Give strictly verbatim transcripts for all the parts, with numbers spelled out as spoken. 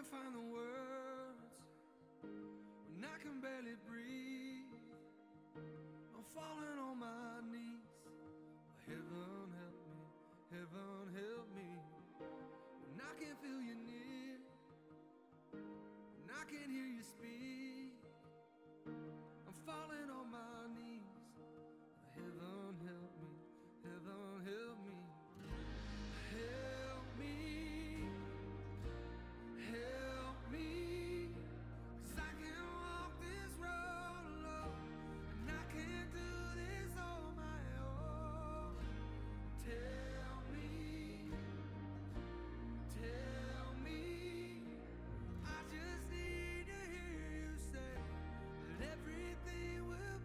can't find the words when I can barely breathe. I'm falling on my knees. Heaven help me, heaven help me. When I can't feel you near, when I can't hear you speak, I'm falling on my knees. Heaven help me, heaven help me. Help me, help me, 'cause I can't walk this road alone, and I can't do this on my own. Tell me, tell me, I just need to hear you say that everything will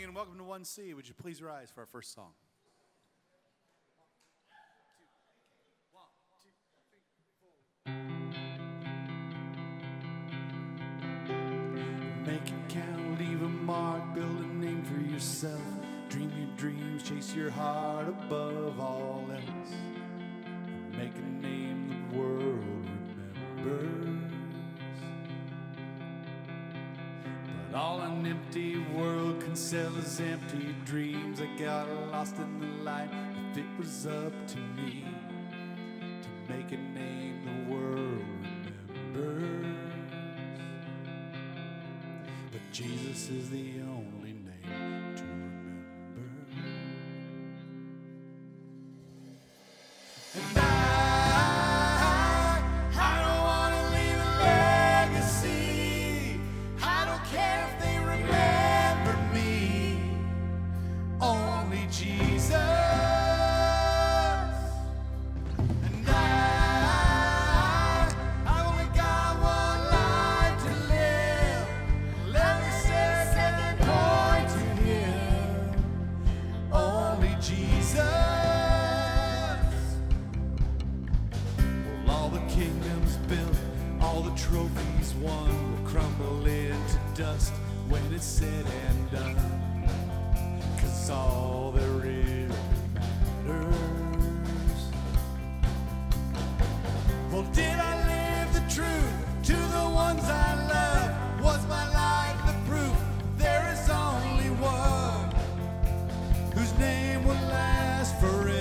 morning and welcome to one C. Would you please rise for our first song? Make it count, leave a mark, build a name for yourself. Dream your dreams, chase your heart above all else. Make a name the world remembers. But all an empty world can sell is empty dreams. I got lost in the light if it was up to me. To make a name the world remembers. Jesus is the only name to remember. And I, I don't want to leave a legacy. I don't care if they remember me. Only Jesus. Trophies won will crumble into dust when it's said and done. 'Cause all there really matters. Well, did I live the truth to the ones I love? Was my life the proof there is only one whose name will last forever?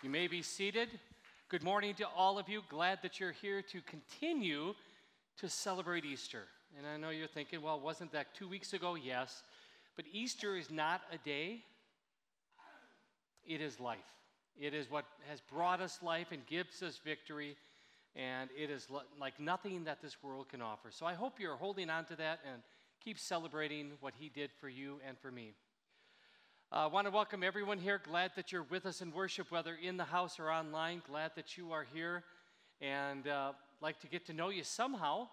You may be seated. Good morning to all of you. Glad that you're here to continue to celebrate Easter. And I know you're thinking, well, wasn't that two weeks ago? Yes. But Easter is not a day. It is life. It is what has brought us life and gives us victory. And it is like nothing that this world can offer. So I hope you're holding on to that and keep celebrating what he did for you and for me. I uh, want to welcome everyone here. Glad that you're with us in worship, whether in the house or online. Glad that you are here, and uh, like to get to know you somehow.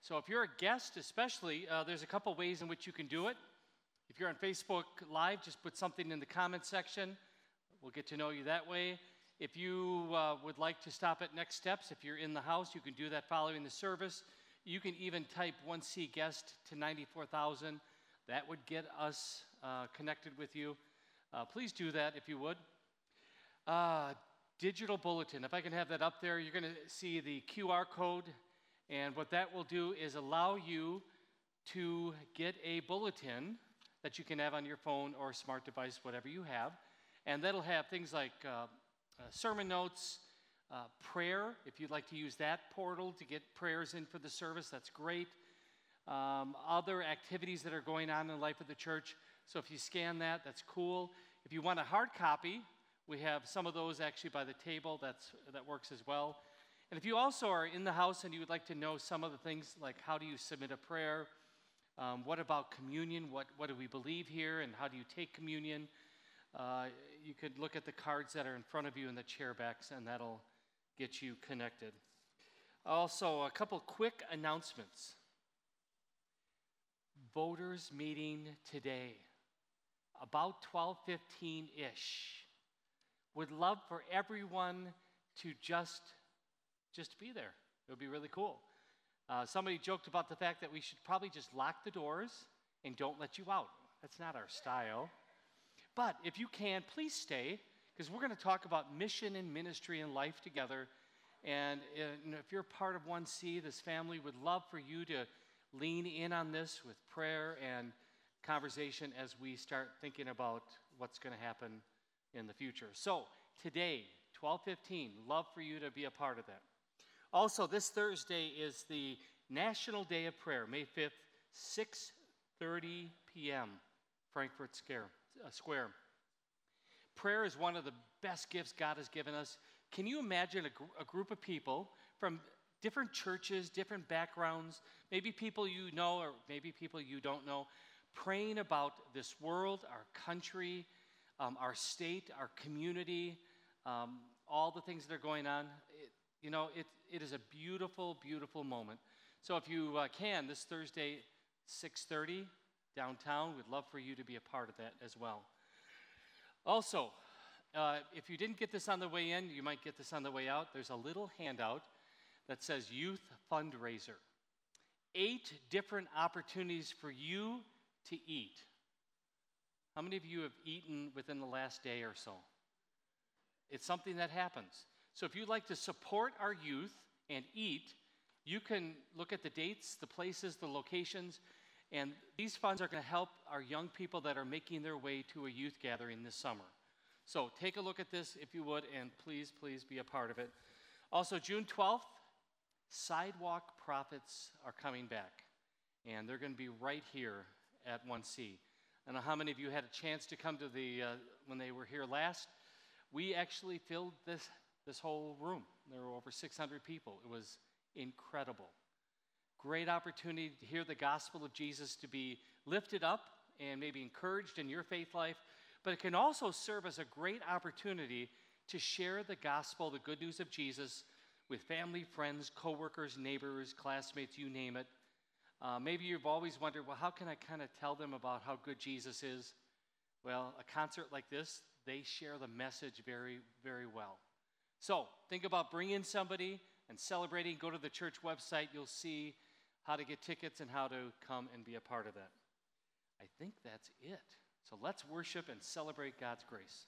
So if you're a guest especially, uh, there's a couple ways in which you can do it. If you're on Facebook Live, just put something in the comment section. We'll get to know you that way. If you uh, would like to stop at Next Steps, if you're in the house, you can do that following the service. You can even type one C guest to ninety-four thousand. That would get us uh, connected with you. Uh, please do that if you would. Uh, digital bulletin. If I can have that up there, you're going to see the Q R code. And what that will do is allow you to get a bulletin that you can have on your phone or smart device, whatever you have. And that'll have things like uh, uh, sermon notes, uh, prayer. If you'd like to use that portal to get prayers in for the service, that's great. Um, other activities that are going on in the life of the church. So if you scan that, that's cool. If you want a hard copy, we have some of those actually by the table. That's, that works as well. And if you also are in the house and you would like to know some of the things, like how do you submit a prayer, um, what about communion, what, what do we believe here, and how do you take communion, uh, you could look at the cards that are in front of you in the chair backs, and that'll get you connected. Also, a couple quick announcements. Voters meeting today, about twelve fifteen-ish. Would love for everyone to just, just be there. It would be really cool. Uh, somebody joked about the fact that we should probably just lock the doors and don't let you out. That's not our style. But if you can, please stay, because we're going to talk about mission and ministry and life together. And, and if you're part of one C, this family would love for you to lean in on this with prayer and conversation as we start thinking about what's going to happen in the future. So today, twelve fifteen, love for you to be a part of that. Also, this Thursday is the National Day of Prayer, May fifth, six thirty p m, Frankfurt Square. Prayer is one of the best gifts God has given us. Can you imagine a, gr- a group of people from different churches, different backgrounds, maybe people you know or maybe people you don't know, praying about this world, our country, um, our state, our community, um, all the things that are going on? It, you know, it, it is a beautiful, beautiful moment. So if you uh, can, this Thursday, six thirty, downtown, we'd love for you to be a part of that as well. Also, uh, if you didn't get this on the way in, you might get this on the way out. There's a little handout that says Youth Fundraiser. Eight different opportunities for you to eat. How many of you have eaten within the last day or so? It's something that happens. So if you'd like to support our youth and eat, you can look at the dates, the places, the locations, and these funds are going to help our young people that are making their way to a youth gathering this summer. So take a look at this if you would, and please, please be a part of it. Also, June twelfth, Sidewalk Prophets are coming back, and they're going to be right here at one C. I don't know how many of you had a chance to come to the, uh, when they were here last. We actually filled this, this whole room. There were over six hundred people. It was incredible. Great opportunity to hear the gospel of Jesus, to be lifted up and maybe encouraged in your faith life, but it can also serve as a great opportunity to share the gospel, the good news of Jesus, with family, friends, coworkers, neighbors, classmates, you name it. Uh, maybe you've always wondered, well, how can I kind of tell them about how good Jesus is? Well, a concert like this, they share the message very, very well. So think about bringing somebody and celebrating. Go to the church website. You'll see how to get tickets and how to come and be a part of that. I think that's it. So let's worship and celebrate God's grace.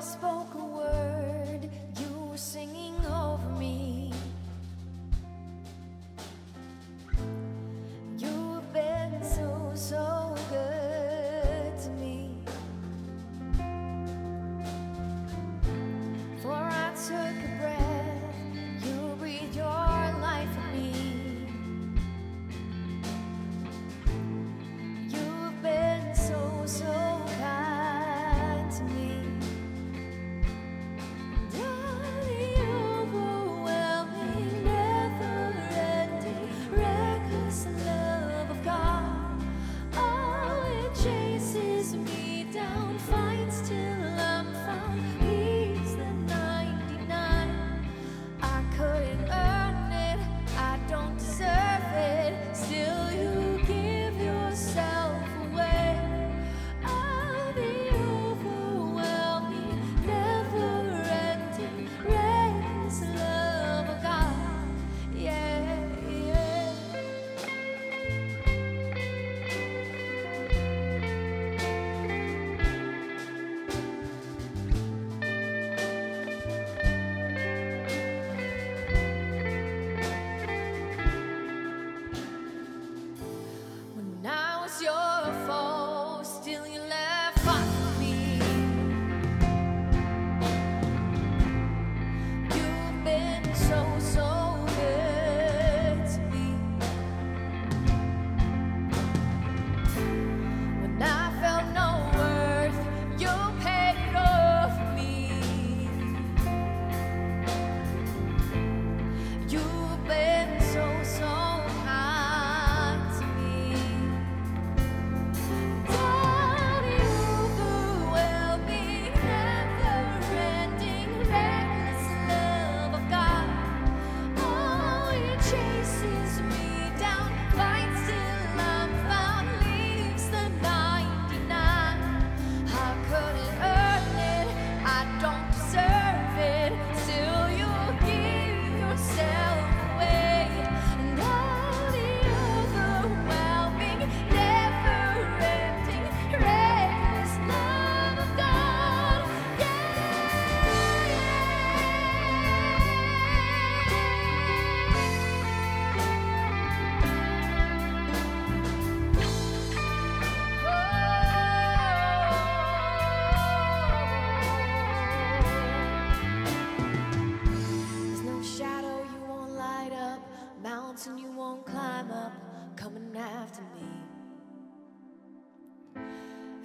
Spoke a word.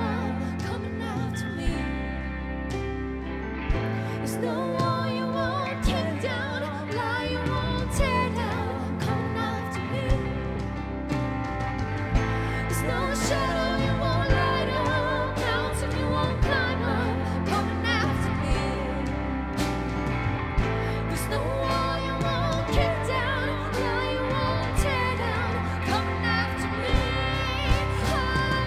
up. No wall you won't kick down, a lie you won't tear down, come after me. There's no shadow you won't light up, mountain you won't climb up, coming after me. There's no wall you won't kick down, a lie you won't tear down, coming after me. Hallelujah.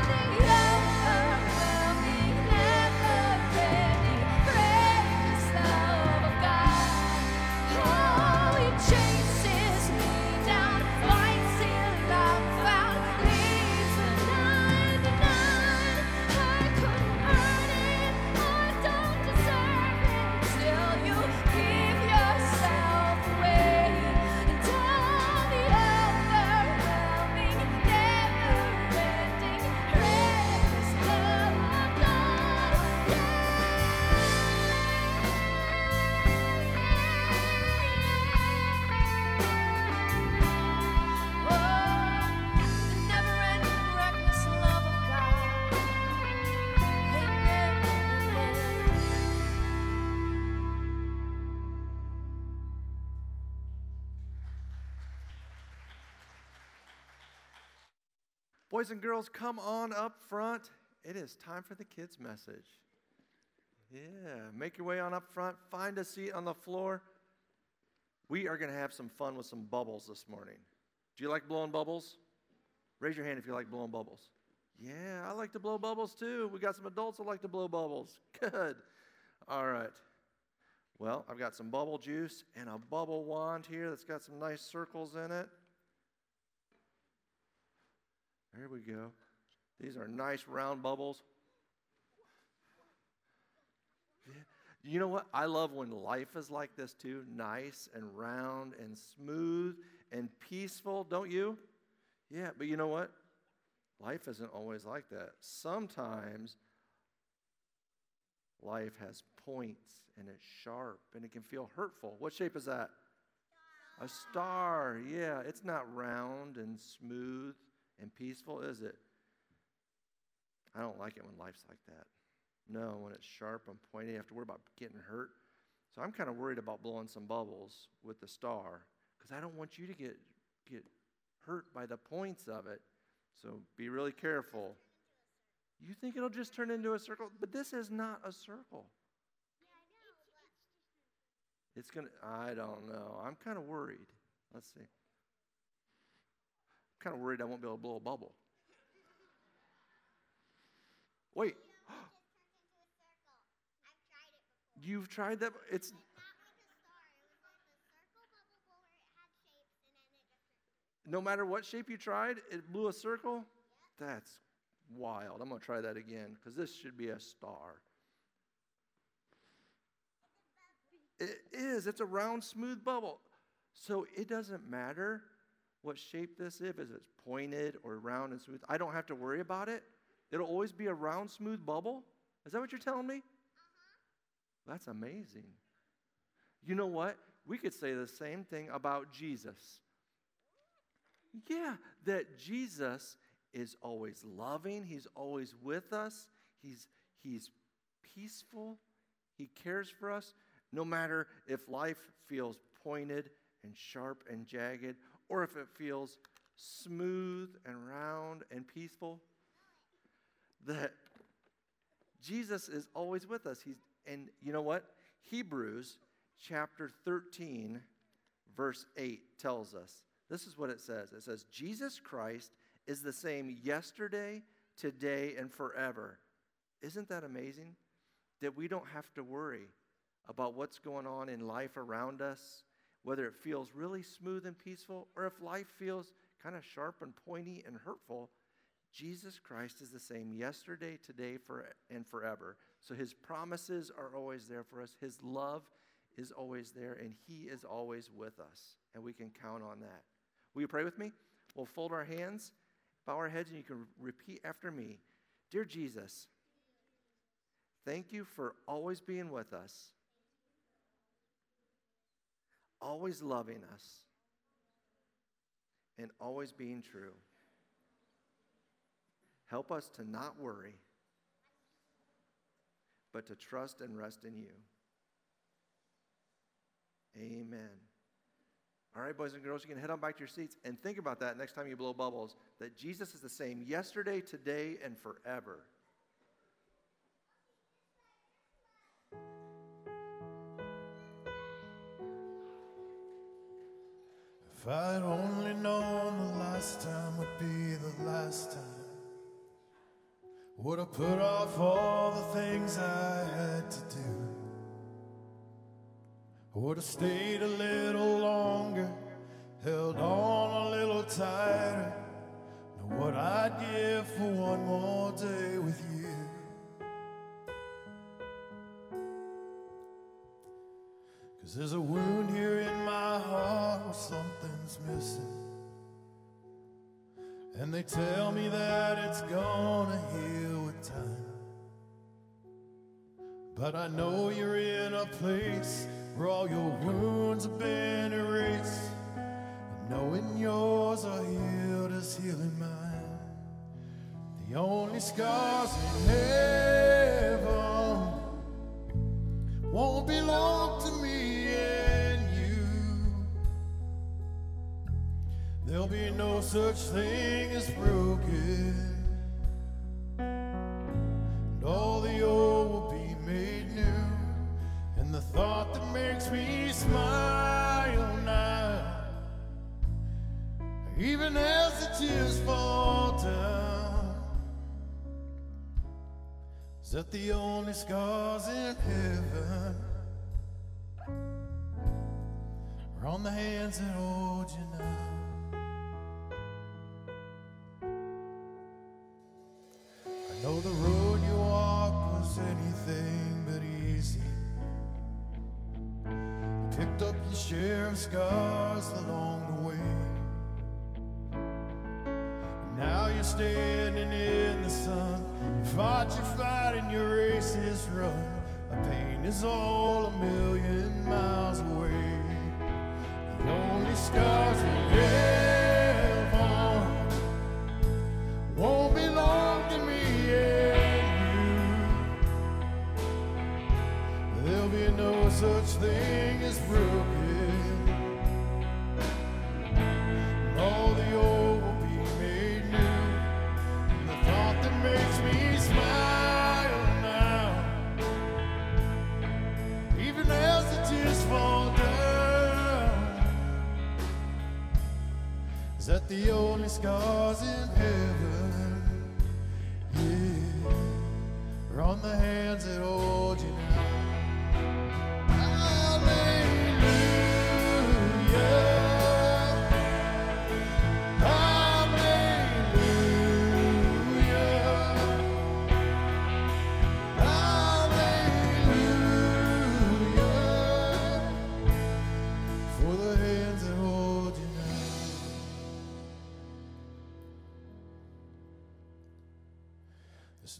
Boys and girls, come on up front. It is time for the kids' message. Yeah, make your way on up front. Find a seat on the floor. We are going to have some fun with some bubbles this morning. Do you like blowing bubbles? Raise your hand if you like blowing bubbles. Yeah, I like to blow bubbles too. We got some adults that like to blow bubbles. Good. All right. Well, I've got some bubble juice and a bubble wand here that's got some nice circles in it. There we go. These are nice round bubbles. Yeah. You know what? I love when life is like this too. Nice and round and smooth and peaceful. Don't you? Yeah, but you know what? Life isn't always like that. Sometimes life has points and it's sharp and it can feel hurtful. What shape is that? A star. Yeah, it's not round and smooth and peaceful, is it? I don't like it when life's like that. No, when it's sharp and pointy, I have to worry about getting hurt. So I'm kind of worried about blowing some bubbles with the star because I don't want you to get get hurt by the points of it. So be really careful. You think it'll just turn into a circle? But this is not a circle. It's gonna. I don't know. I'm kind of worried. Let's see. Kind of worried I won't be able to blow a bubble. Wait. You've tried that? It's. But not with a star. It was like the circle bubble where it had shapes and then it just. No matter what shape you tried, it blew a circle? Yep. That's wild. I'm going to try that again because this should be a star. It is. It's a round, smooth bubble. So it doesn't matter what shape this is, if it's pointed or round and smooth. I don't have to worry about it. It'll always be a round, smooth bubble. Is that what you're telling me? Uh-huh. That's amazing. You know what? We could say the same thing about Jesus. Yeah, that Jesus is always loving. He's always with us. He's, he's peaceful. He cares for us, no matter if life feels pointed and sharp and jagged, or if it feels smooth and round and peaceful, that Jesus is always with us. He's, and you know what? Hebrews chapter thirteen, verse eight tells us. This is what it says. It says, Jesus Christ is the same yesterday, today, and forever. Isn't that amazing? That we don't have to worry about what's going on in life around us, whether it feels really smooth and peaceful or if life feels kind of sharp and pointy and hurtful. Jesus Christ is the same yesterday, today, for, and forever. So his promises are always there for us. His love is always there, and he is always with us, and we can count on that. Will you pray with me? We'll fold our hands, bow our heads, and you can repeat after me. Dear Jesus, thank you for always being with us, always loving us, and always being true. Help us to not worry, but to trust and rest in you. Amen. All right, boys and girls, you can head on back to your seats and think about that next time you blow bubbles, that Jesus is the same yesterday, today, and forever. If I'd only known the last time would be the last time, would have put off all the things I had to do. Would have stayed a little longer, held on a little tighter. Know what I'd give for one more day with you. Cause there's a wound here in my heart where something's missing. And they tell me that it's gonna heal with time. But I know you're in a place where all your wounds have been erased. And knowing yours are healed is healing mine. The only scars in heaven won't belong to me and you. There'll be no such thing as broken. And all the old will be made new. And the thought that makes me smile now, even as the tears fall down, is that the only scars in heaven are on the hands that hold you now. I know the road you walked was anything but easy. Picked up your share of scars along the way. Now you're standing in the sun. You fought your fight and your race is run. The pain is all a million miles away. The only scars in heaven won't belong to me and you. There'll be no such thing. Broken. All the old will be made new. And the thought that makes me smile now, even as the tears fall down, is that the only scars in heaven, yeah, are on the hands that hold you now.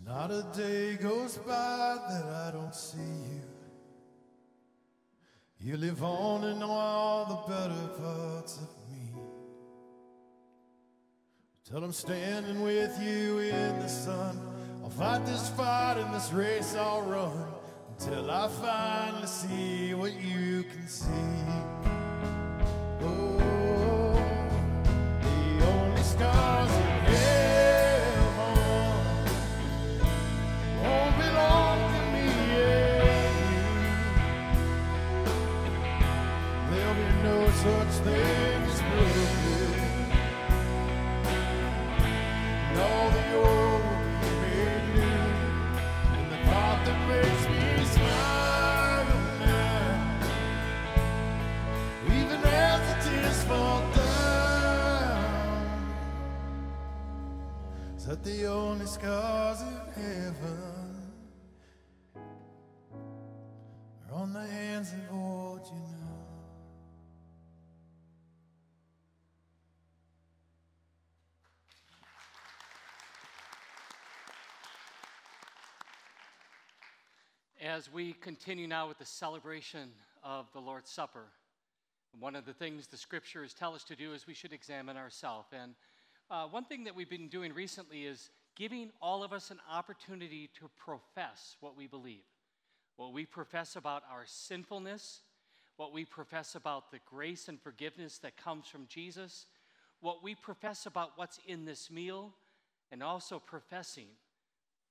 Not a day goes by that I don't see you. You live on in all the better parts of me. Till I'm standing with you in the sun, I'll fight this fight and this race I'll run, until I finally see what you can see. Such things broken, and all the old will be made new, and the thought that makes me smile now, even as the tears. scars of heaven are on the hands of old, you know. As we continue now with the celebration of the Lord's Supper, one of the things the scriptures tell us to do is we should examine ourselves. And uh, one thing that we've been doing recently is giving all of us an opportunity to profess what we believe, what we profess about our sinfulness, what we profess about the grace and forgiveness that comes from Jesus, what we profess about what's in this meal, and also professing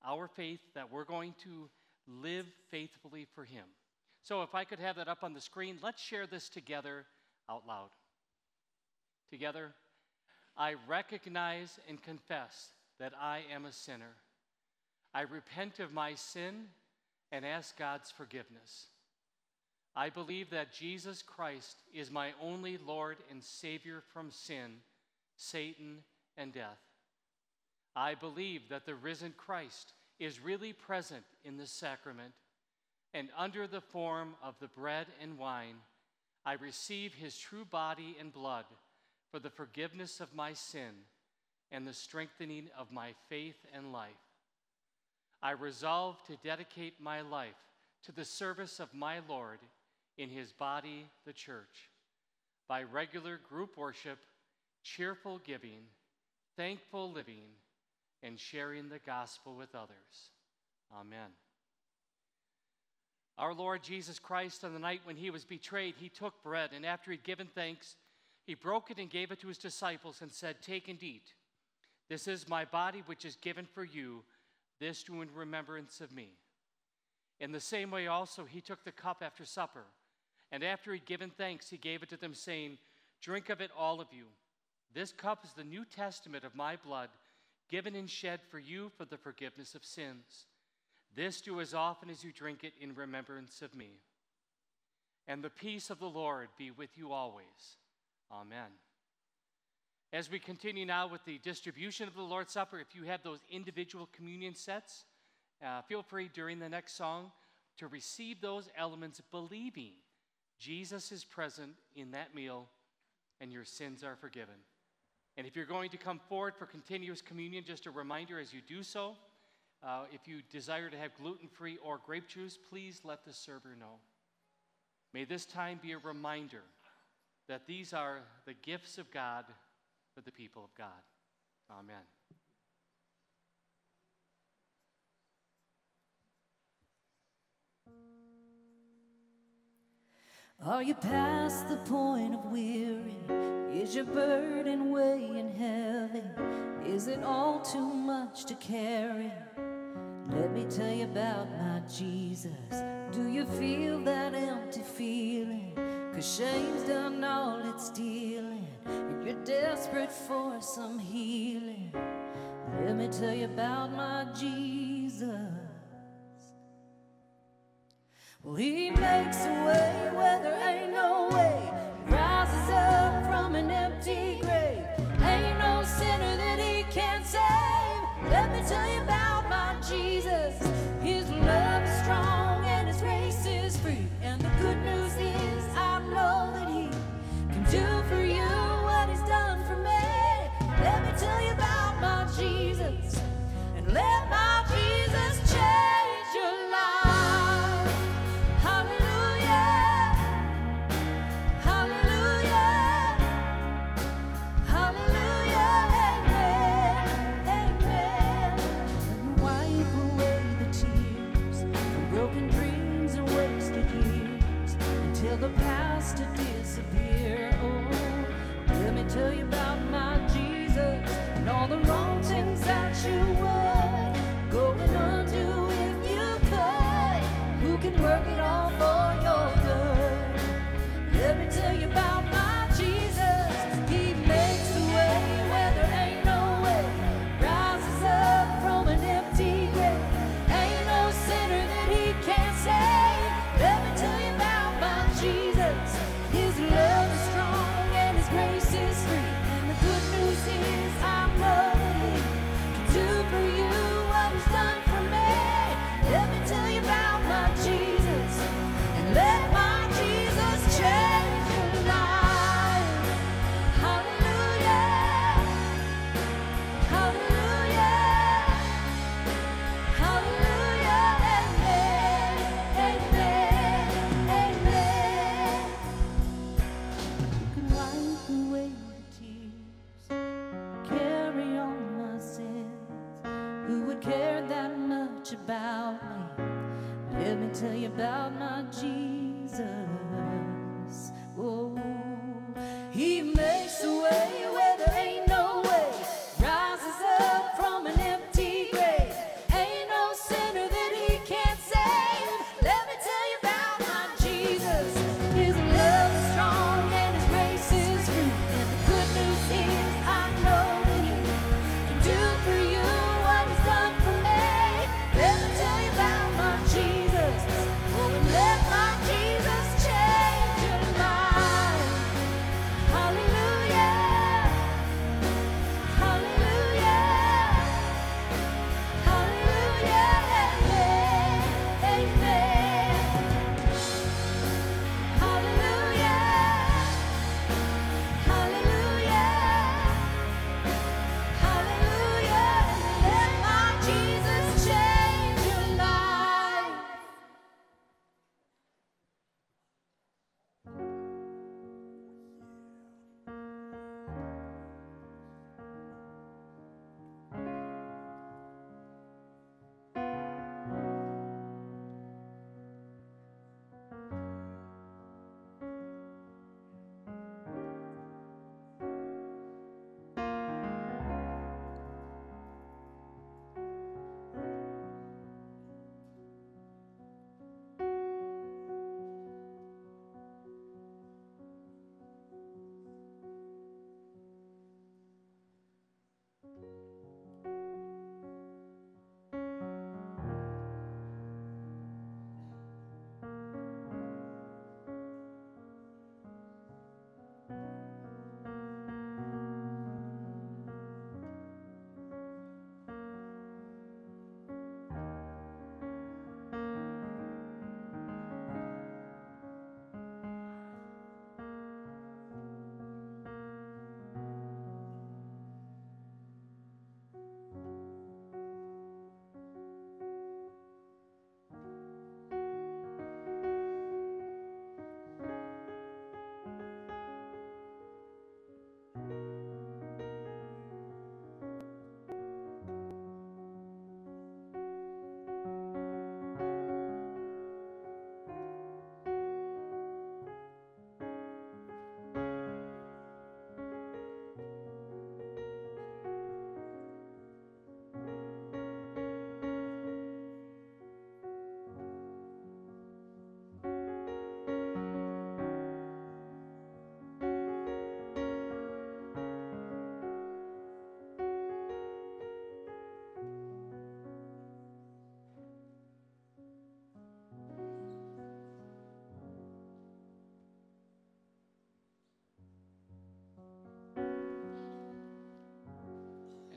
our faith that we're going to live faithfully for him. So if I could have that up on the screen, let's share this together out loud. Together, I recognize and confess that I am a sinner. I repent of my sin and ask God's forgiveness. I believe that Jesus Christ is my only Lord and Savior from sin, Satan, and death. I believe that the risen Christ is really present in this sacrament, and under the form of the bread and wine, I receive his true body and blood for the forgiveness of my sin and the strengthening of my faith and life. I resolve to dedicate my life to the service of my Lord in his body, the church, by regular group worship, cheerful giving, thankful living, and sharing the gospel with others. Amen. Our Lord Jesus Christ, on the night when he was betrayed, he took bread, and after he'd given thanks, he broke it and gave it to his disciples and said, "Take and eat. This is my body, which is given for you. This do in remembrance of me." In the same way also, he took the cup after supper, and after he'd given thanks, he gave it to them, saying, "Drink of it, all of you. This cup is the New Testament of my blood, given and shed for you for the forgiveness of sins. This do as often as you drink it in remembrance of me. And the peace of the Lord be with you always. Amen." As we continue now with the distribution of the Lord's Supper, if you have those individual communion sets, uh, feel free during the next song to receive those elements, believing Jesus is present in that meal and your sins are forgiven. And if you're going to come forward for continuous communion, just a reminder as you do so, uh, if you desire to have gluten-free or grape juice, please let the server know. May this time be a reminder that these are the gifts of God for the people of God. Amen. Are you past the point of weary? Is your burden weighing heavy? Is it all too much to carry? Let me tell you about my Jesus. Do you feel that empty feeling? 'Cause shame's done all it's dealing, and you're desperate for some healing. Let me tell you about my Jesus. Well, he makes a way where there ain't no way. He rises up from an empty grave. Ain't no sinner that he can't save. Let me tell you about my Jesus. His love is strong and his grace is free. And the good news is I know that he can do for you what he's done for me. Let me tell you about my Jesus. And let my Jesus change your life. The past to disappear. Oh, let me tell you about my Jesus and all the wrong things that you would go and undo if you could. Who can work it all for your good? Let me tell you about my Jesus. He makes a way where there ain't no way. Rises up from an empty grave. Ain't no sinner that he can't save. Let me tell you about Jesus, his love is strong and his grace is free. And the good news is I love him. Can do for you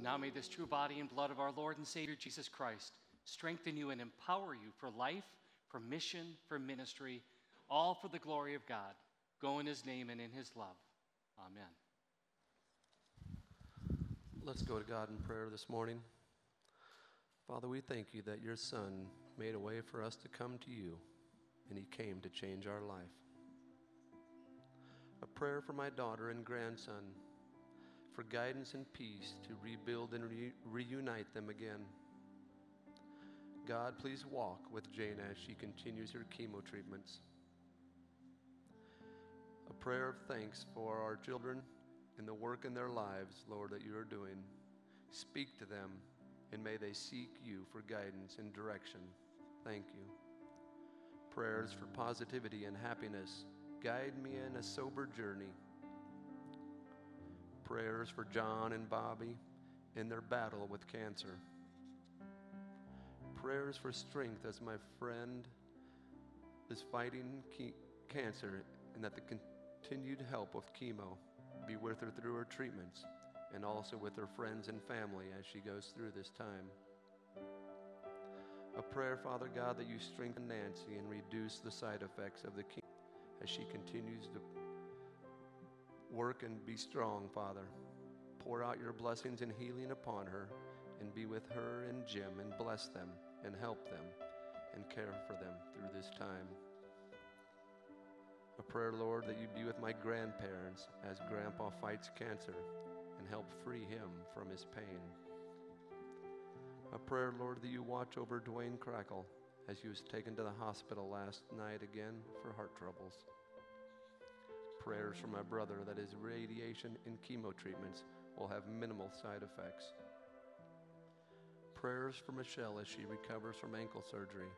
Now may this true body and blood of our Lord and Savior Jesus Christ strengthen you and empower you for life, for mission, for ministry, all for the glory of God. Go in his name and in his love. Amen. Let's go to God in prayer this morning. Father, we thank you that your Son made a way for us to come to you, and he came to change our life. A prayer for my daughter and grandson, for guidance and peace to rebuild and re- reunite them again. God, please walk with Jane as she continues her chemo treatments. A prayer of thanks for our children and the work in their lives, Lord, that you are doing. Speak to them, and may they seek you for guidance and direction. Thank you. Prayers for positivity and happiness. Guide me in a sober journey. Prayers for John and Bobby in their battle with cancer. Prayers for strength as my friend is fighting ke- cancer, and that the continued help of chemo be with her through her treatments, and also with her friends and family as she goes through this time. A prayer, Father God, that you strengthen Nancy and reduce the side effects of the chemo as she continues to work and be strong, Father. Pour out your blessings and healing upon her, and be with her and Jim, and bless them, and help them, and care for them through this time. A prayer, Lord, that you be with my grandparents as Grandpa fights cancer, and help free him from his pain. A prayer, Lord, that you watch over Dwayne Crackle as he was taken to the hospital last night again for heart troubles. Prayers for my brother that his radiation and chemo treatments will have minimal side effects. Prayers for Michelle as she recovers from ankle surgery.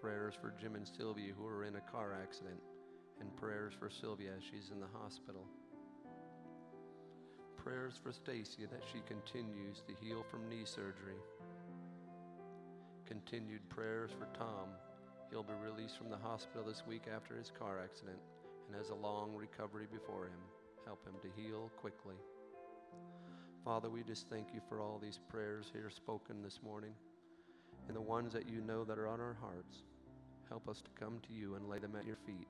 Prayers for Jim and Sylvia, who are in a car accident, and prayers for Sylvia as she's in the hospital. Prayers for Stacy that she continues to heal from knee surgery. Continued prayers for Tom. He'll be released from the hospital this week after his car accident and has a long recovery before him. Help him to heal quickly. Father, we just thank you for all these prayers here spoken this morning and the ones that you know that are on our hearts. Help us to come to you and lay them at your feet,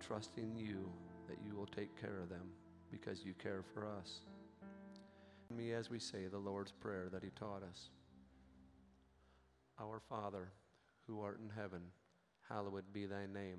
trusting you that you will take care of them because you care for us. And me as we say the Lord's Prayer that he taught us. Our Father, who art in heaven, hallowed be thy name.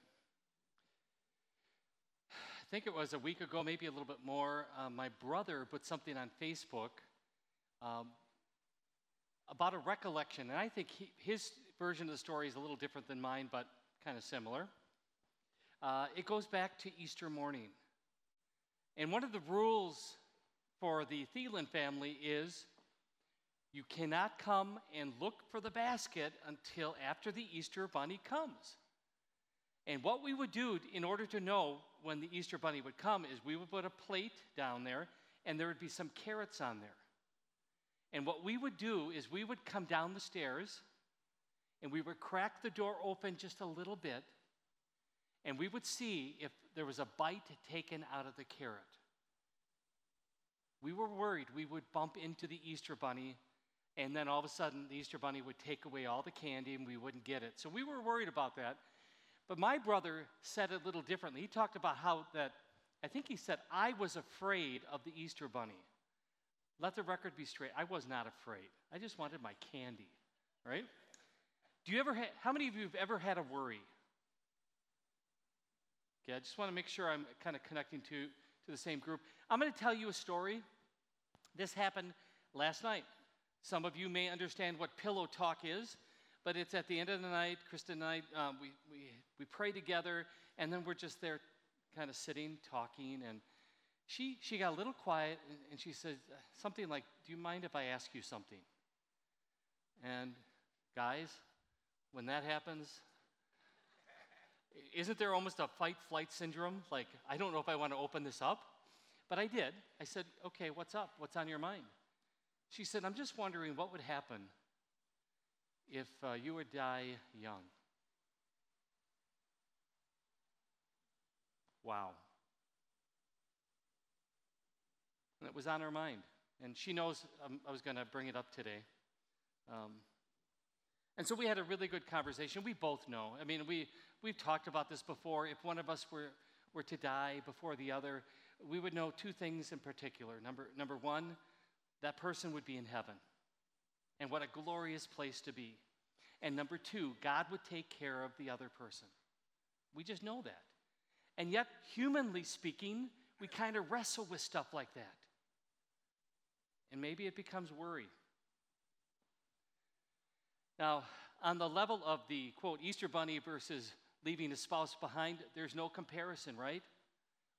I think it was a week ago, maybe a little bit more, uh, my brother put something on Facebook um, about a recollection. And I think he, his version of the story is a little different than mine, but kind of similar. Uh, it goes back to Easter morning. And one of the rules for the Thielen family is you cannot come and look for the basket until after the Easter bunny comes. And what we would do in order to know when the Easter bunny would come is we would put a plate down there, and there would be some carrots on there. And what we would do is we would come down the stairs, and we would crack the door open just a little bit, and we would see if there was a bite taken out of the carrot. We were worried we would bump into the Easter bunny, and then all of a sudden the Easter bunny would take away all the candy and we wouldn't get it. So we were worried about that. But my brother said it a little differently. He talked about how that, I think he said, I was afraid of the Easter bunny. Let the record be straight. I was not afraid. I just wanted my candy, right? Do you ever ha- how many of you have ever had a worry? Okay, I just want to make sure I'm kind of connecting to, to the same group. I'm going to tell you a story. This happened last night. Some of you may understand what pillow talk is, but it's at the end of the night. Krista and I, um, we, we, we pray together, and then we're just there kind of sitting, talking, and she, she got a little quiet, and, and she said something like, do you mind if I ask you something? And guys, when that happens, isn't there almost a fight-flight syndrome? Like, I don't know if I want to open this up. But I did. I said, okay, what's up? What's on your mind? She said, I'm just wondering what would happen if uh, you would die young. Wow. And it was on her mind. And she knows um, I was going to bring it up today. Um And so we had a really good conversation. We both know. I mean, we, we've talked about this before. If one of us were, were to die before the other, we would know two things in particular. Number, number one, that person would be in heaven. And what a glorious place to be. And number two, God would take care of the other person. We just know that. And yet, humanly speaking, we kind of wrestle with stuff like that. And maybe it becomes worry. Now, on the level of the, quote, Easter bunny versus leaving a spouse behind, there's no comparison, right?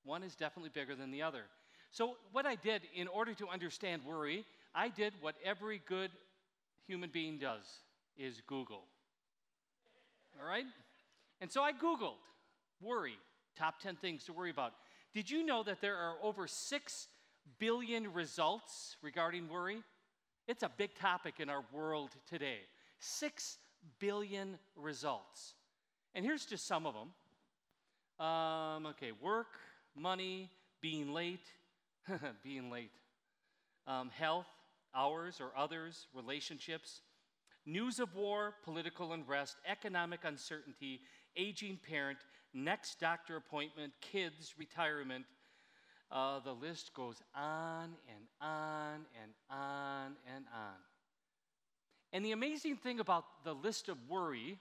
One is definitely bigger than the other. So what I did in order to understand worry, I did what every good human being does, is Google. All right? And so I Googled worry, top ten things to worry about. Did you know that there are over six billion results regarding worry? It's a big topic in our world today. Six billion results. And here's just some of them. Um, okay, work, money, being late, being late, um, health, ours or others, relationships, News of war, political unrest, economic uncertainty, aging parent, next doctor appointment, kids, retirement. Uh, the list goes on and on and on and on. And the amazing thing about the list of worry,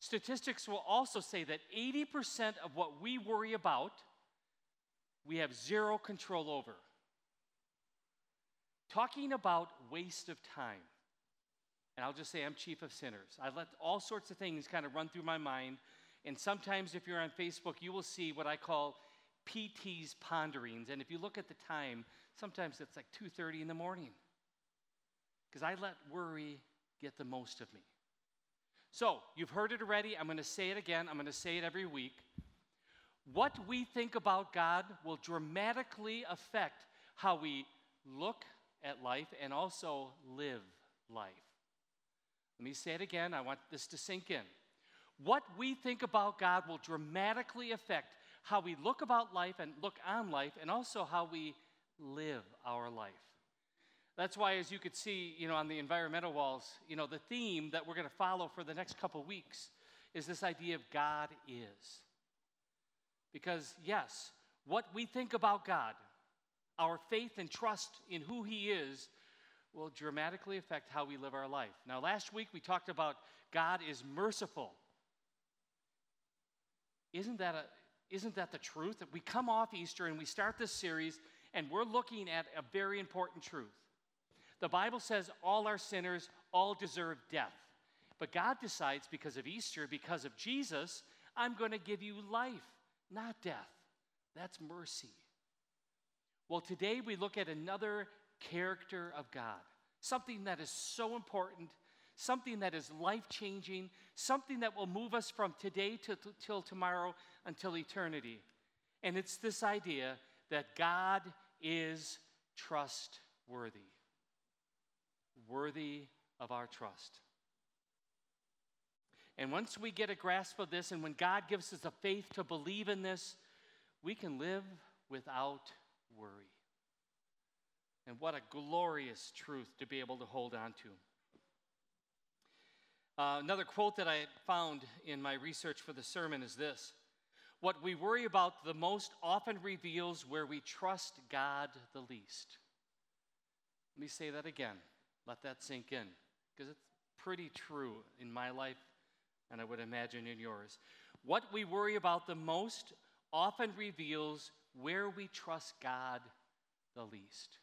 statistics will also say that eighty percent of what we worry about, we have zero control over. Talking about waste of time. And I'll just say I'm chief of sinners. I let all sorts of things kind of run through my mind. And sometimes if you're on Facebook, you will see what I call P T's ponderings. And if you look at the time, sometimes it's like two thirty in the morning. Because I let worry get the most of me. So, you've heard it already. I'm going to say it again. I'm going to say it every week. What we think about God will dramatically affect how we look at life and also live life. Let me say it again. I want this to sink in. What we think about God will dramatically affect how we look about life and look on life and also how we live our life. That's why, as you could see, you know, on the environmental walls, you know, the theme that we're going to follow for the next couple weeks is this idea of God is. Because, yes, what we think about God, our faith and trust in who he is, will dramatically affect how we live our life. Now, last week we talked about God is merciful. Isn't that a Isn't that the truth? That we come off Easter and we start this series and we're looking at a very important truth. The Bible says all are sinners, all deserve death. But God decides because of Easter, because of Jesus, I'm going to give you life, not death. That's mercy. Well, today we look at another character of God, something that is so important, something that is life-changing, something that will move us from today to, to, till tomorrow until eternity. And it's this idea that God is trustworthy, worthy of our trust. And once we get a grasp of this, and when God gives us the faith to believe in this, we can live without worry. And what a glorious truth to be able to hold on to. Uh, another quote that I found in my research for the sermon is this: what we worry about the most often reveals where we trust God the least. Let me say that again. Let that sink in, because it's pretty true in my life, and I would imagine in yours. What we worry about the most often reveals where we trust God the least.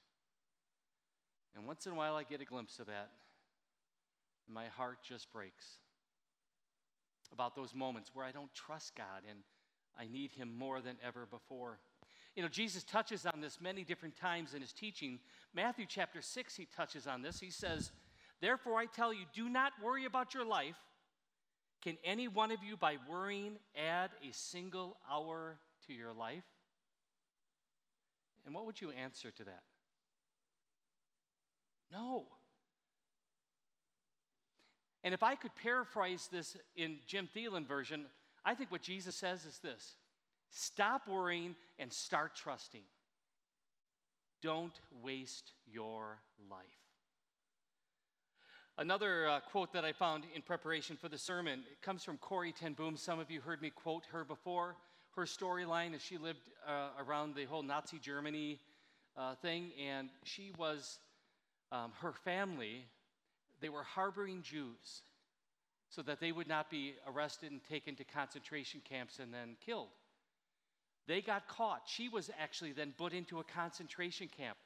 And once in a while I get a glimpse of that. My heart just breaks about those moments where I don't trust God and I need him more than ever before. You know, Jesus touches on this many different times in his teaching. Matthew chapter six, he touches on this. He says, "Therefore I tell you, do not worry about your life. Can any one of you by worrying add a single hour to your life?" And what would you answer to that? No. And if I could paraphrase this in Jim Thielen's version, I think what Jesus says is this: stop worrying and start trusting. Don't waste your life. Another uh, quote that I found in preparation for the sermon, it comes from Corrie Ten Boom. Some of you heard me quote her before. Her storyline is she lived uh, around the whole Nazi Germany uh, thing, and she was, um, her family... they were harboring Jews so that they would not be arrested and taken to concentration camps and then killed. They got caught. She was actually then put into a concentration camp.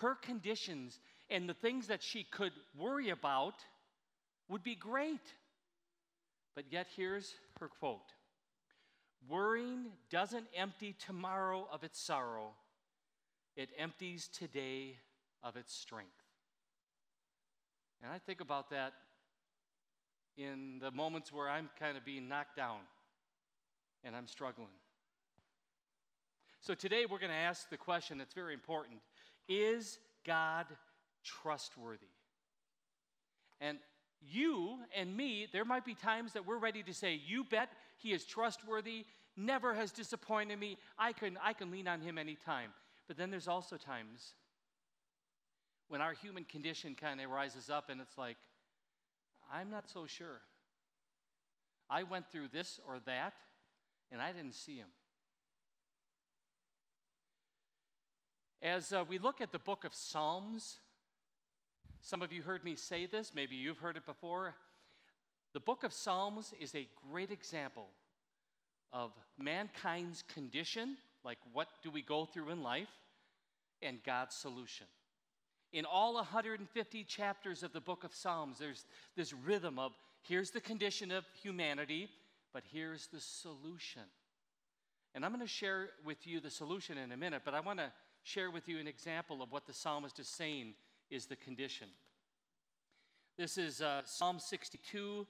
Her conditions and the things that she could worry about would be great. But yet here's her quote: "Worrying doesn't empty tomorrow of its sorrow. It empties today of its strength." And I think about that in the moments where I'm kind of being knocked down and I'm struggling. So today we're going to ask the question that's very important: is God trustworthy? And you and me, there might be times that we're ready to say, you bet, he is trustworthy, never has disappointed me, I can, I can lean on him anytime. But then there's also times when our human condition kind of rises up and it's like, I'm not so sure. I went through this or that, and I didn't see him. As uh, we look at the book of Psalms, some of you heard me say this, maybe you've heard it before. The book of Psalms is a great example of mankind's condition, like what do we go through in life, and God's solution. In all one hundred fifty chapters of the book of Psalms, there's this rhythm of here's the condition of humanity, but here's the solution. And I'm going to share with you the solution in a minute, but I want to share with you an example of what the psalmist is saying is the condition. This is uh, Psalm sixty-two,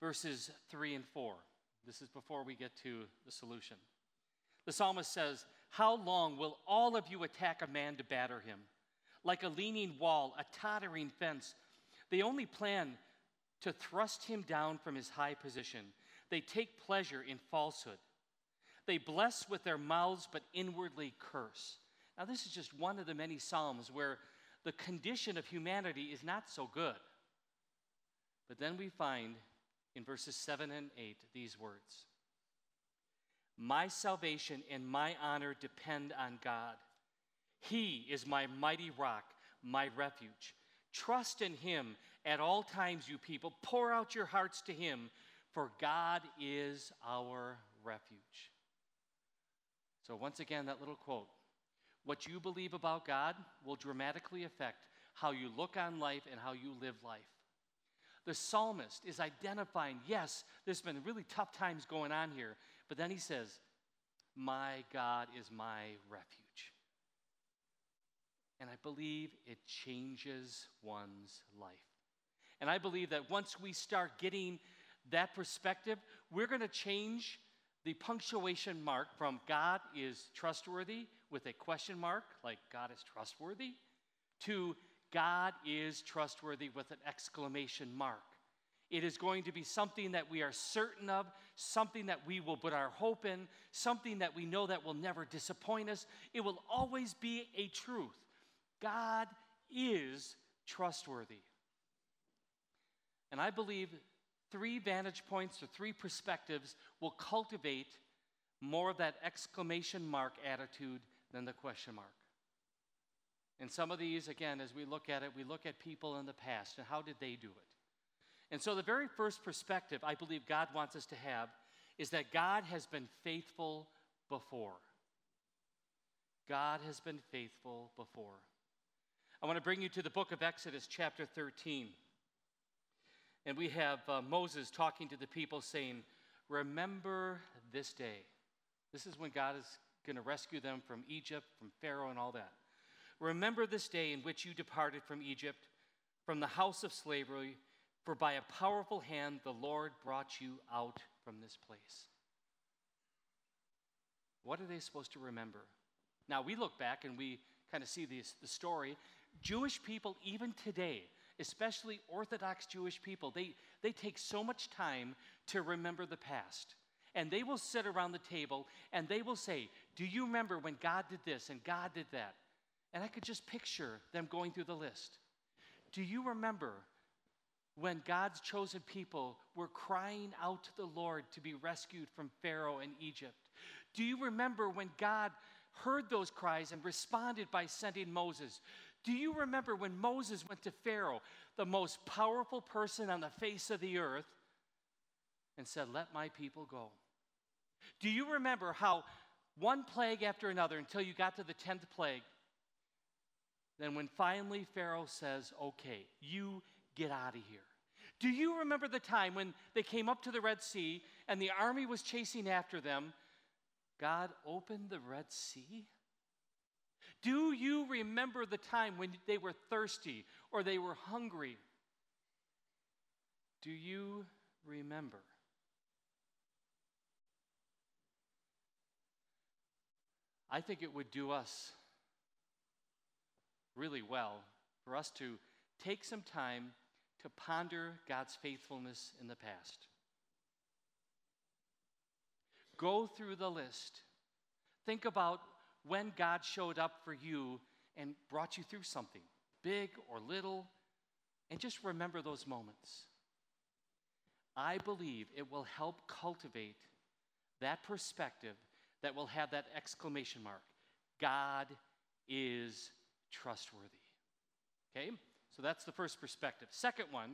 verses three and four. This is before we get to the solution. The psalmist says, "How long will all of you attack a man to batter him? Like a leaning wall, a tottering fence. They only plan to thrust him down from his high position. They take pleasure in falsehood. They bless with their mouths, but inwardly curse." Now, this is just one of the many psalms where the condition of humanity is not so good. But then we find in verses seven and eight these words. "My salvation and my honor depend on God. He is my mighty rock, my refuge. Trust in him at all times, you people. Pour out your hearts to him, for God is our refuge." So once again, that little quote. What you believe about God will dramatically affect how you look on life and how you live life. The psalmist is identifying, yes, there's been really tough times going on here, but then he says, my God is my refuge. And I believe it changes one's life. And I believe that once we start getting that perspective, we're going to change the punctuation mark from God is trustworthy with a question mark, like God is trustworthy, to God is trustworthy with an exclamation mark. It is going to be something that we are certain of, something that we will put our hope in, something that we know that will never disappoint us. It will always be a truth. God is trustworthy. And I believe three vantage points or three perspectives will cultivate more of that exclamation mark attitude than the question mark. And some of these, again, as we look at it, we look at people in the past and how did they do it? And so the very first perspective I believe God wants us to have is that God has been faithful before. God has been faithful before. I want to bring you to the book of Exodus, chapter thirteen. And we have uh, Moses talking to the people saying, remember this day. This is when God is going to rescue them from Egypt, from Pharaoh and all that. Remember this day in which you departed from Egypt, from the house of slavery, for by a powerful hand the Lord brought you out from this place. What are they supposed to remember? Now, we look back and we kind of see this, the story. Jewish people, even today, especially Orthodox Jewish people, they, they take so much time to remember the past. And they will sit around the table and they will say, do you remember when God did this and God did that? And I could just picture them going through the list. Do you remember when God's chosen people were crying out to the Lord to be rescued from Pharaoh and Egypt? Do you remember when God heard those cries and responded by sending Moses? Do you remember when Moses went to Pharaoh, the most powerful person on the face of the earth, and said, let my people go? Do you remember how one plague after another, until you got to the tenth plague, then when finally Pharaoh says, okay, you get out of here? Do you remember the time when they came up to the Red Sea and the army was chasing after them? God opened the Red Sea? Do you remember the time when they were thirsty or they were hungry? Do you remember? I think it would do us really well for us to take some time to ponder God's faithfulness in the past. Go through the list. Think about when God showed up for you and brought you through something, big or little, and just remember those moments. I believe it will help cultivate that perspective that will have that exclamation mark. God is trustworthy. Okay? So that's the first perspective. Second one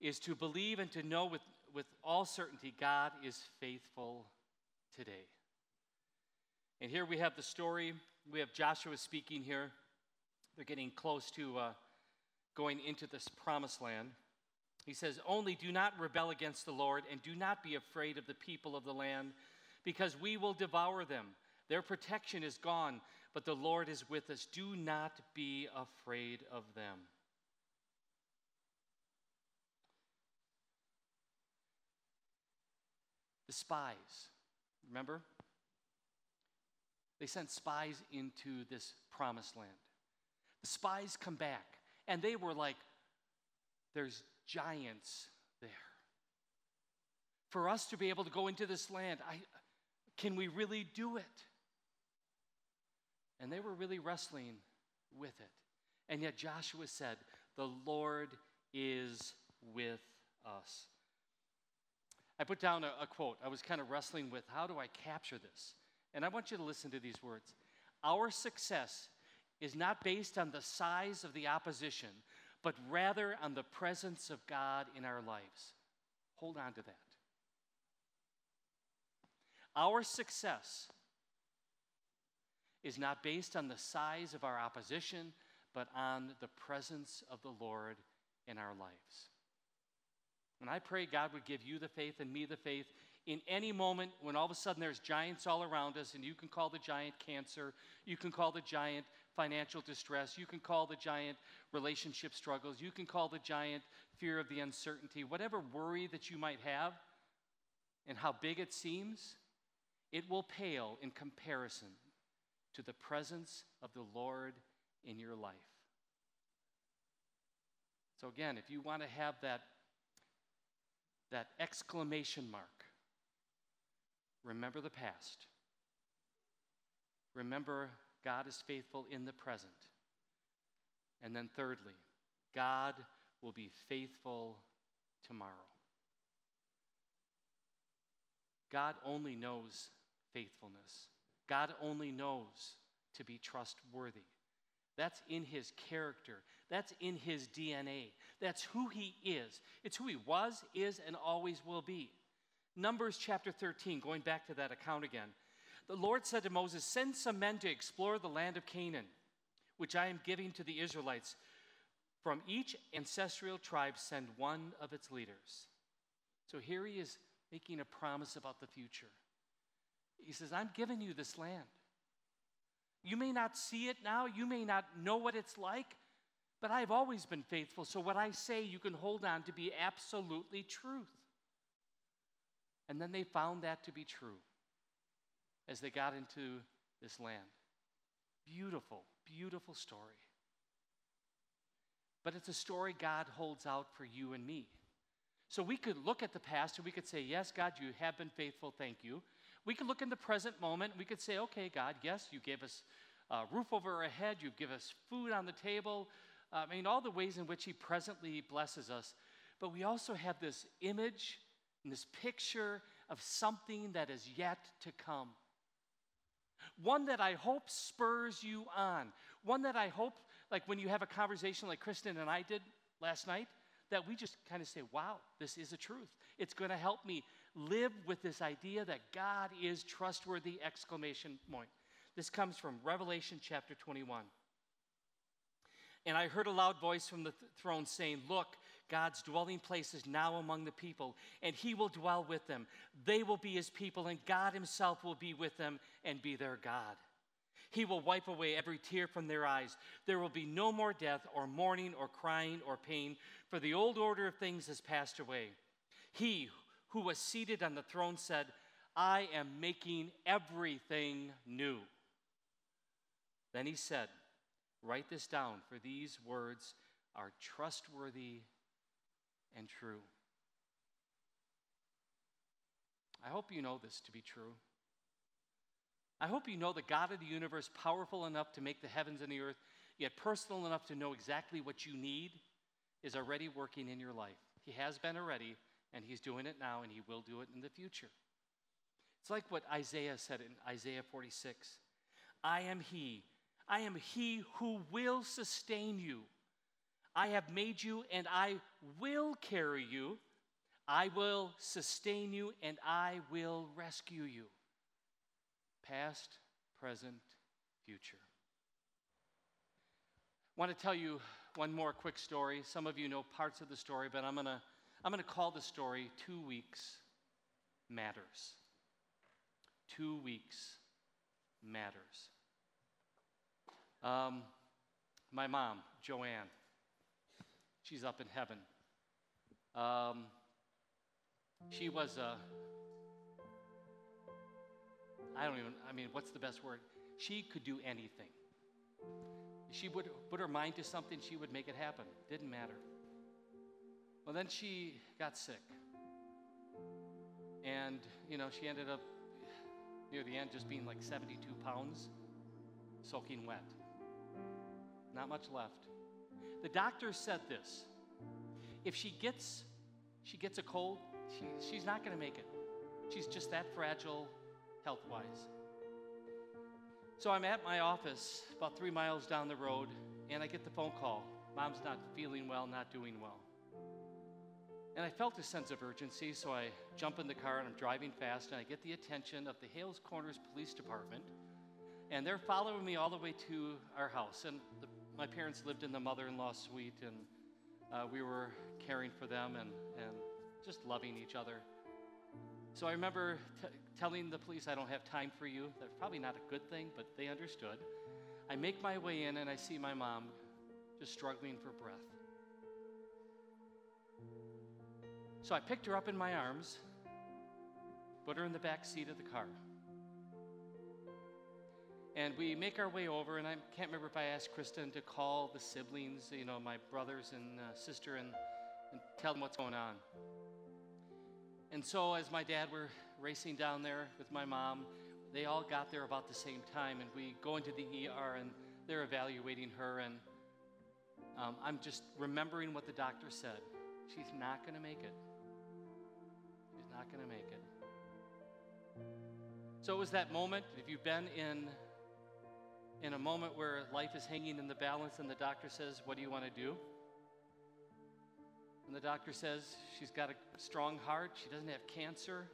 is to believe and to know with, with all certainty God is faithful today. And here we have the story. We have Joshua speaking here. They're getting close to uh, going into this promised land. He says, only do not rebel against the Lord and do not be afraid of the people of the land, because we will devour them. Their protection is gone, but the Lord is with us. Do not be afraid of them. The spies, remember? They sent spies into this promised land. The spies come back, and they were like, there's giants there. For us to be able to go into this land, I, can we really do it? And they were really wrestling with it. And yet Joshua said, the Lord is with us. I put down a, a quote. I was kind of wrestling with, how do I capture this? And I want you to listen to these words. Our success is not based on the size of the opposition, but rather on the presence of God in our lives. Hold on to that. Our success is not based on the size of our opposition, but on the presence of the Lord in our lives. And I pray God would give you the faith and me the faith in any moment when all of a sudden there's giants all around us, and you can call the giant cancer, you can call the giant financial distress, you can call the giant relationship struggles, you can call the giant fear of the uncertainty, whatever worry that you might have, and how big it seems, it will pale in comparison to the presence of the Lord in your life. So again, if you want to have that, that exclamation mark, remember the past. Remember God is faithful in the present. And then thirdly, God will be faithful tomorrow. God only knows faithfulness. God only knows to be trustworthy. That's in his character. That's in his D N A. That's who he is. It's who he was, is, and always will be. Numbers chapter thirteen, going back to that account again. The Lord said to Moses, send some men to explore the land of Canaan, which I am giving to the Israelites. From each ancestral tribe send one of its leaders. So here he is making a promise about the future. He says, I'm giving you this land. You may not see it now. You may not know what it's like, but I've always been faithful. So what I say, you can hold on to be absolutely truth. And then they found that to be true as they got into this land. Beautiful, beautiful story. But it's a story God holds out for you and me. So we could look at the past and we could say, yes, God, you have been faithful, thank you. We could look in the present moment and we could say, okay, God, yes, you gave us a roof over our head, you give us food on the table. I mean, all the ways in which he presently blesses us. But we also have this image and this picture of something that is yet to come. One that I hope spurs you on. One that I hope, like when you have a conversation like Kristen and I did last night, that we just kind of say, wow, this is a truth. It's going to help me live with this idea that God is trustworthy, exclamation point. This comes from Revelation chapter twenty-one. And I heard a loud voice from the th- throne saying, look, God's dwelling place is now among the people, and he will dwell with them. They will be his people, and God himself will be with them and be their God. He will wipe away every tear from their eyes. There will be no more death or mourning or crying or pain, for the old order of things has passed away. He who was seated on the throne said, I am making everything new. Then he said, write this down, for these words are trustworthy and true. I hope you know this to be true. I hope you know the God of the universe, powerful enough to make the heavens and the earth, yet personal enough to know exactly what you need, is already working in your life. He has been already, and he's doing it now, and he will do it in the future. It's like what Isaiah said in Isaiah forty-six. I am he. I am he who will sustain you. I have made you, and I will carry you. I will sustain you, and I will rescue you. Past, present, future. I want to tell you one more quick story. Some of you know parts of the story, but I'm going to I'm going to call the story Two Weeks Matters. Two Weeks Matters. Um, my mom, Joanne, she's up in heaven. Um, she was a, I don't even, I mean, what's the best word? She could do anything. She would put her mind to something, she would make it happen. Didn't matter. Well, then she got sick. And, you know, she ended up near the end just being like seventy-two pounds, soaking wet. Not much left. The doctor said this. If she gets she gets a cold, she, she's not going to make it. She's just that fragile health-wise. So I'm at my office about three miles down the road, and I get the phone call. Mom's not feeling well, not doing well. And I felt a sense of urgency, so I jump in the car, and I'm driving fast, and I get the attention of the Hales Corners Police Department, and they're following me all the way to our house. And the, my parents lived in the mother-in-law suite, and uh, we were caring for them and, and just loving each other. So I remember t- telling the police, I don't have time for you. That's probably not a good thing, but they understood. I make my way in, and I see my mom just struggling for breath. So I picked her up in my arms, put her in the back seat of the car. And we make our way over, and I can't remember if I asked Kristen to call the siblings, you know, my brothers and uh, sister, and, and tell them what's going on. And so as my dad were racing down there with my mom, they all got there about the same time, and we go into the E R, and they're evaluating her, and um, I'm just remembering what the doctor said. She's not going to make it. She's not going to make it. So it was that moment, if you've been in, in a moment where life is hanging in the balance, and the doctor says, what do you want to do? And the doctor says, she's got a strong heart. She doesn't have cancer.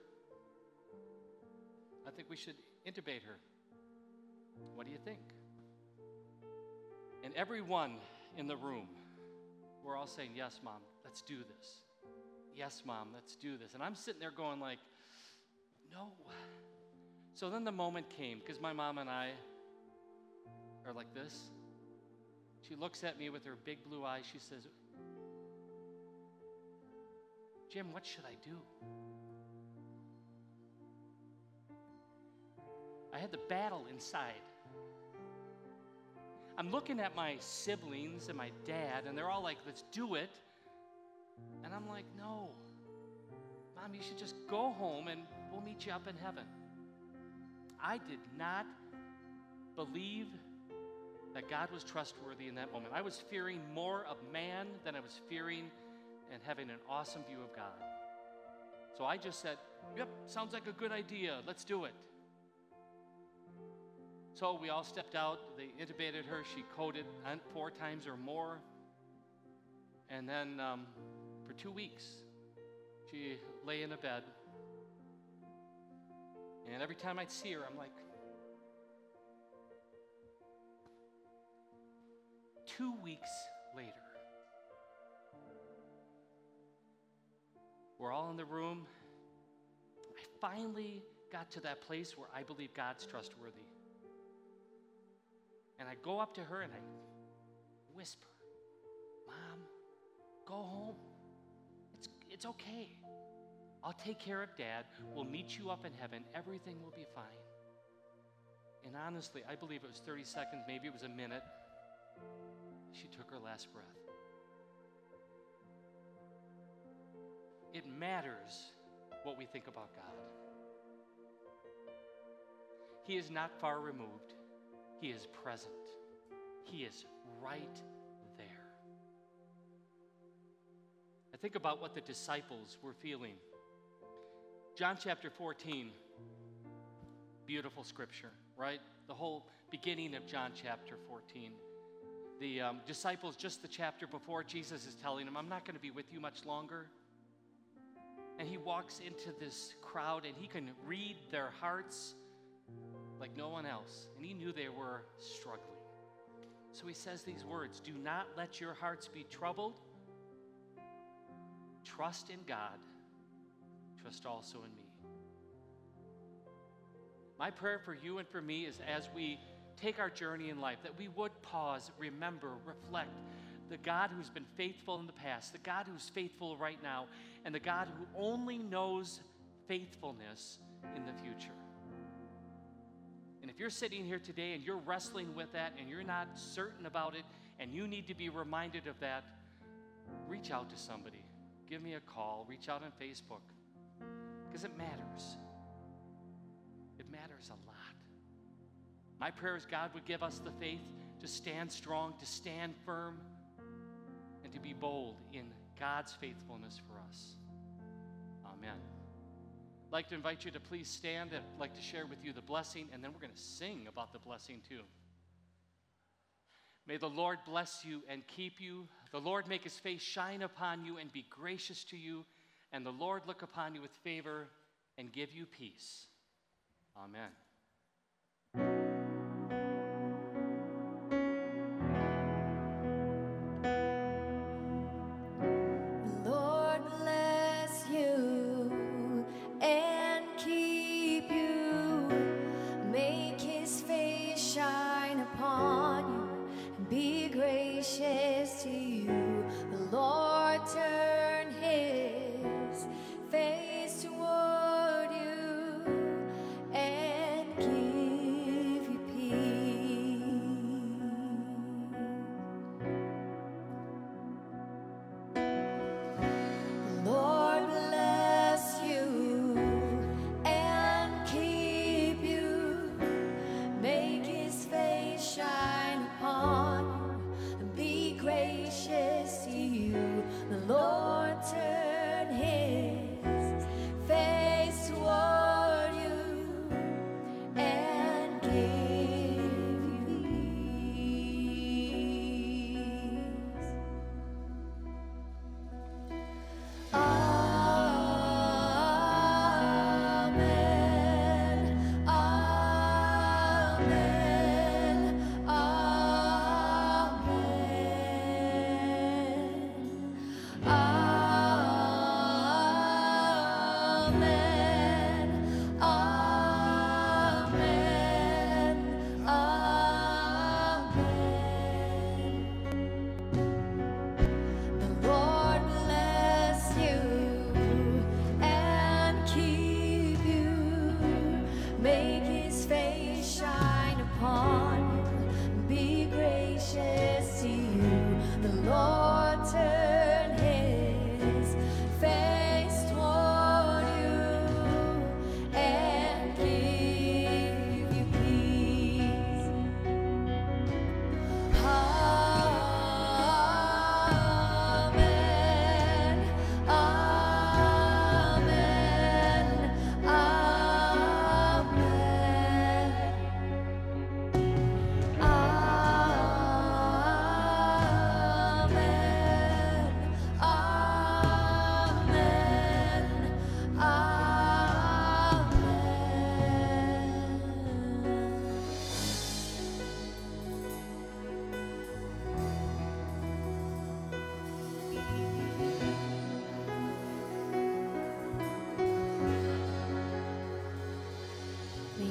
I think we should intubate her. What do you think? And everyone in the room, we're all saying, yes, Mom, let's do this. Yes, Mom, let's do this. And I'm sitting there going like, no. So then the moment came, because my mom and I are like this. She looks at me with her big blue eyes. She says, Jim, what should I do? I had the battle inside. I'm looking at my siblings and my dad, and they're all like, let's do it. And I'm like, no. Mom, you should just go home, and we'll meet you up in heaven. I did not believe that God was trustworthy in that moment. I was fearing more of man than I was fearing and having an awesome view of God. So I just said, yep, sounds like a good idea. Let's do it. So we all stepped out. They intubated her. She coded four times or more. And then um, for two weeks, she lay in a bed. And every time I'd see her, I'm like, two weeks later. We're all in the room. I finally got to that place where I believe God's trustworthy. And I go up to her and I whisper, Mom, go home. It's, it's okay. I'll take care of Dad. We'll meet you up in heaven. Everything will be fine. And honestly, I believe it was thirty seconds, maybe it was a minute. She took her last breath. It matters what we think about God. He is not far removed. He is present. He is right there. think about what the disciples were feeling. John chapter fourteen, beautiful scripture, right? The whole beginning of John chapter fourteen. The um, disciples, just the chapter before, Jesus is telling them, I'm not going to be with you much longer. And he walks into this crowd, and he can read their hearts like no one else. And he knew they were struggling. So he says these words, do not let your hearts be troubled. Trust in God. Trust also in me. My prayer for you and for me is as we take our journey in life, that we would pause, remember, reflect the God who's been faithful in the past, the God who's faithful right now, and the God who only knows faithfulness in the future. And if you're sitting here today and you're wrestling with that and you're not certain about it and you need to be reminded of that, reach out to somebody. Give me a call. Reach out on Facebook. Because it matters. It matters a lot. My prayer is God would give us the faith to stand strong, to stand firm, and to be bold in God's faithfulness for us. Amen. I'd like to invite you to please stand, and I'd like to share with you the blessing, and then we're going to sing about the blessing too. May the Lord bless you and keep you. The Lord make his face shine upon you and be gracious to you. And the Lord look upon you with favor and give you peace. Amen.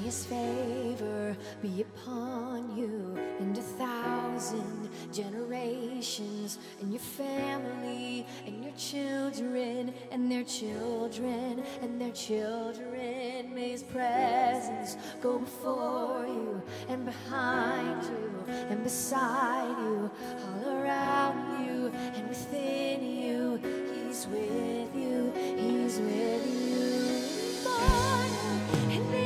His favor be upon you and a thousand generations and your family and your children and their children and their children. May his presence go before you and behind you and beside you, all around you and within you. He's with you, he's with you. Born and made.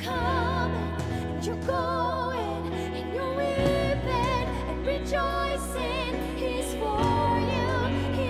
Come and you're going and you're weeping and rejoicing. He's for you. He's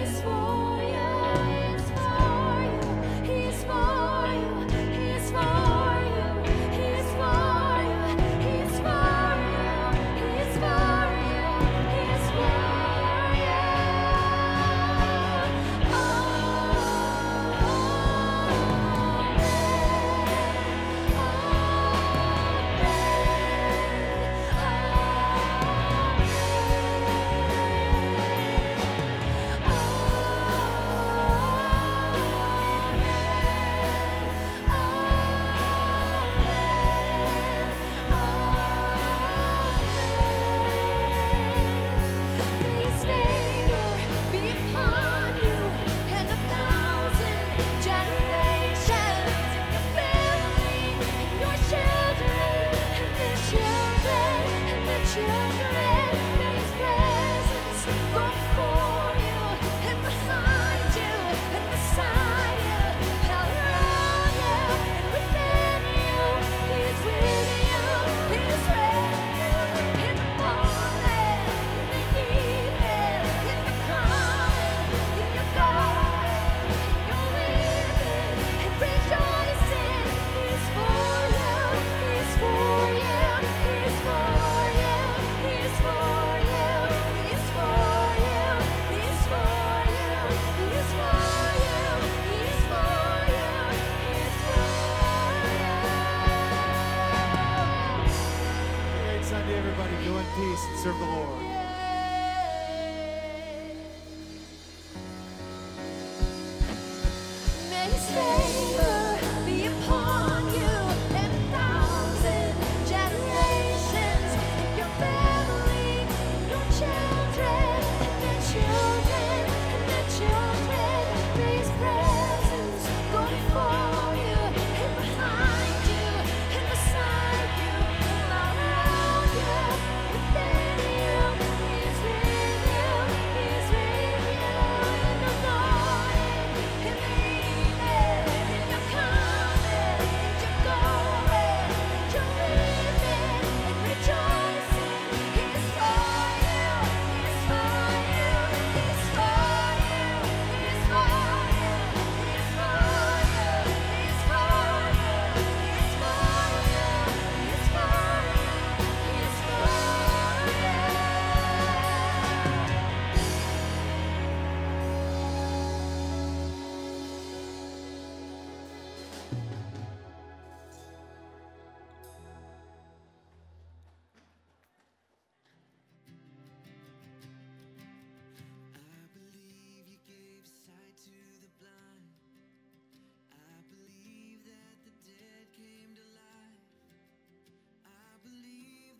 Peace and serve the Lord.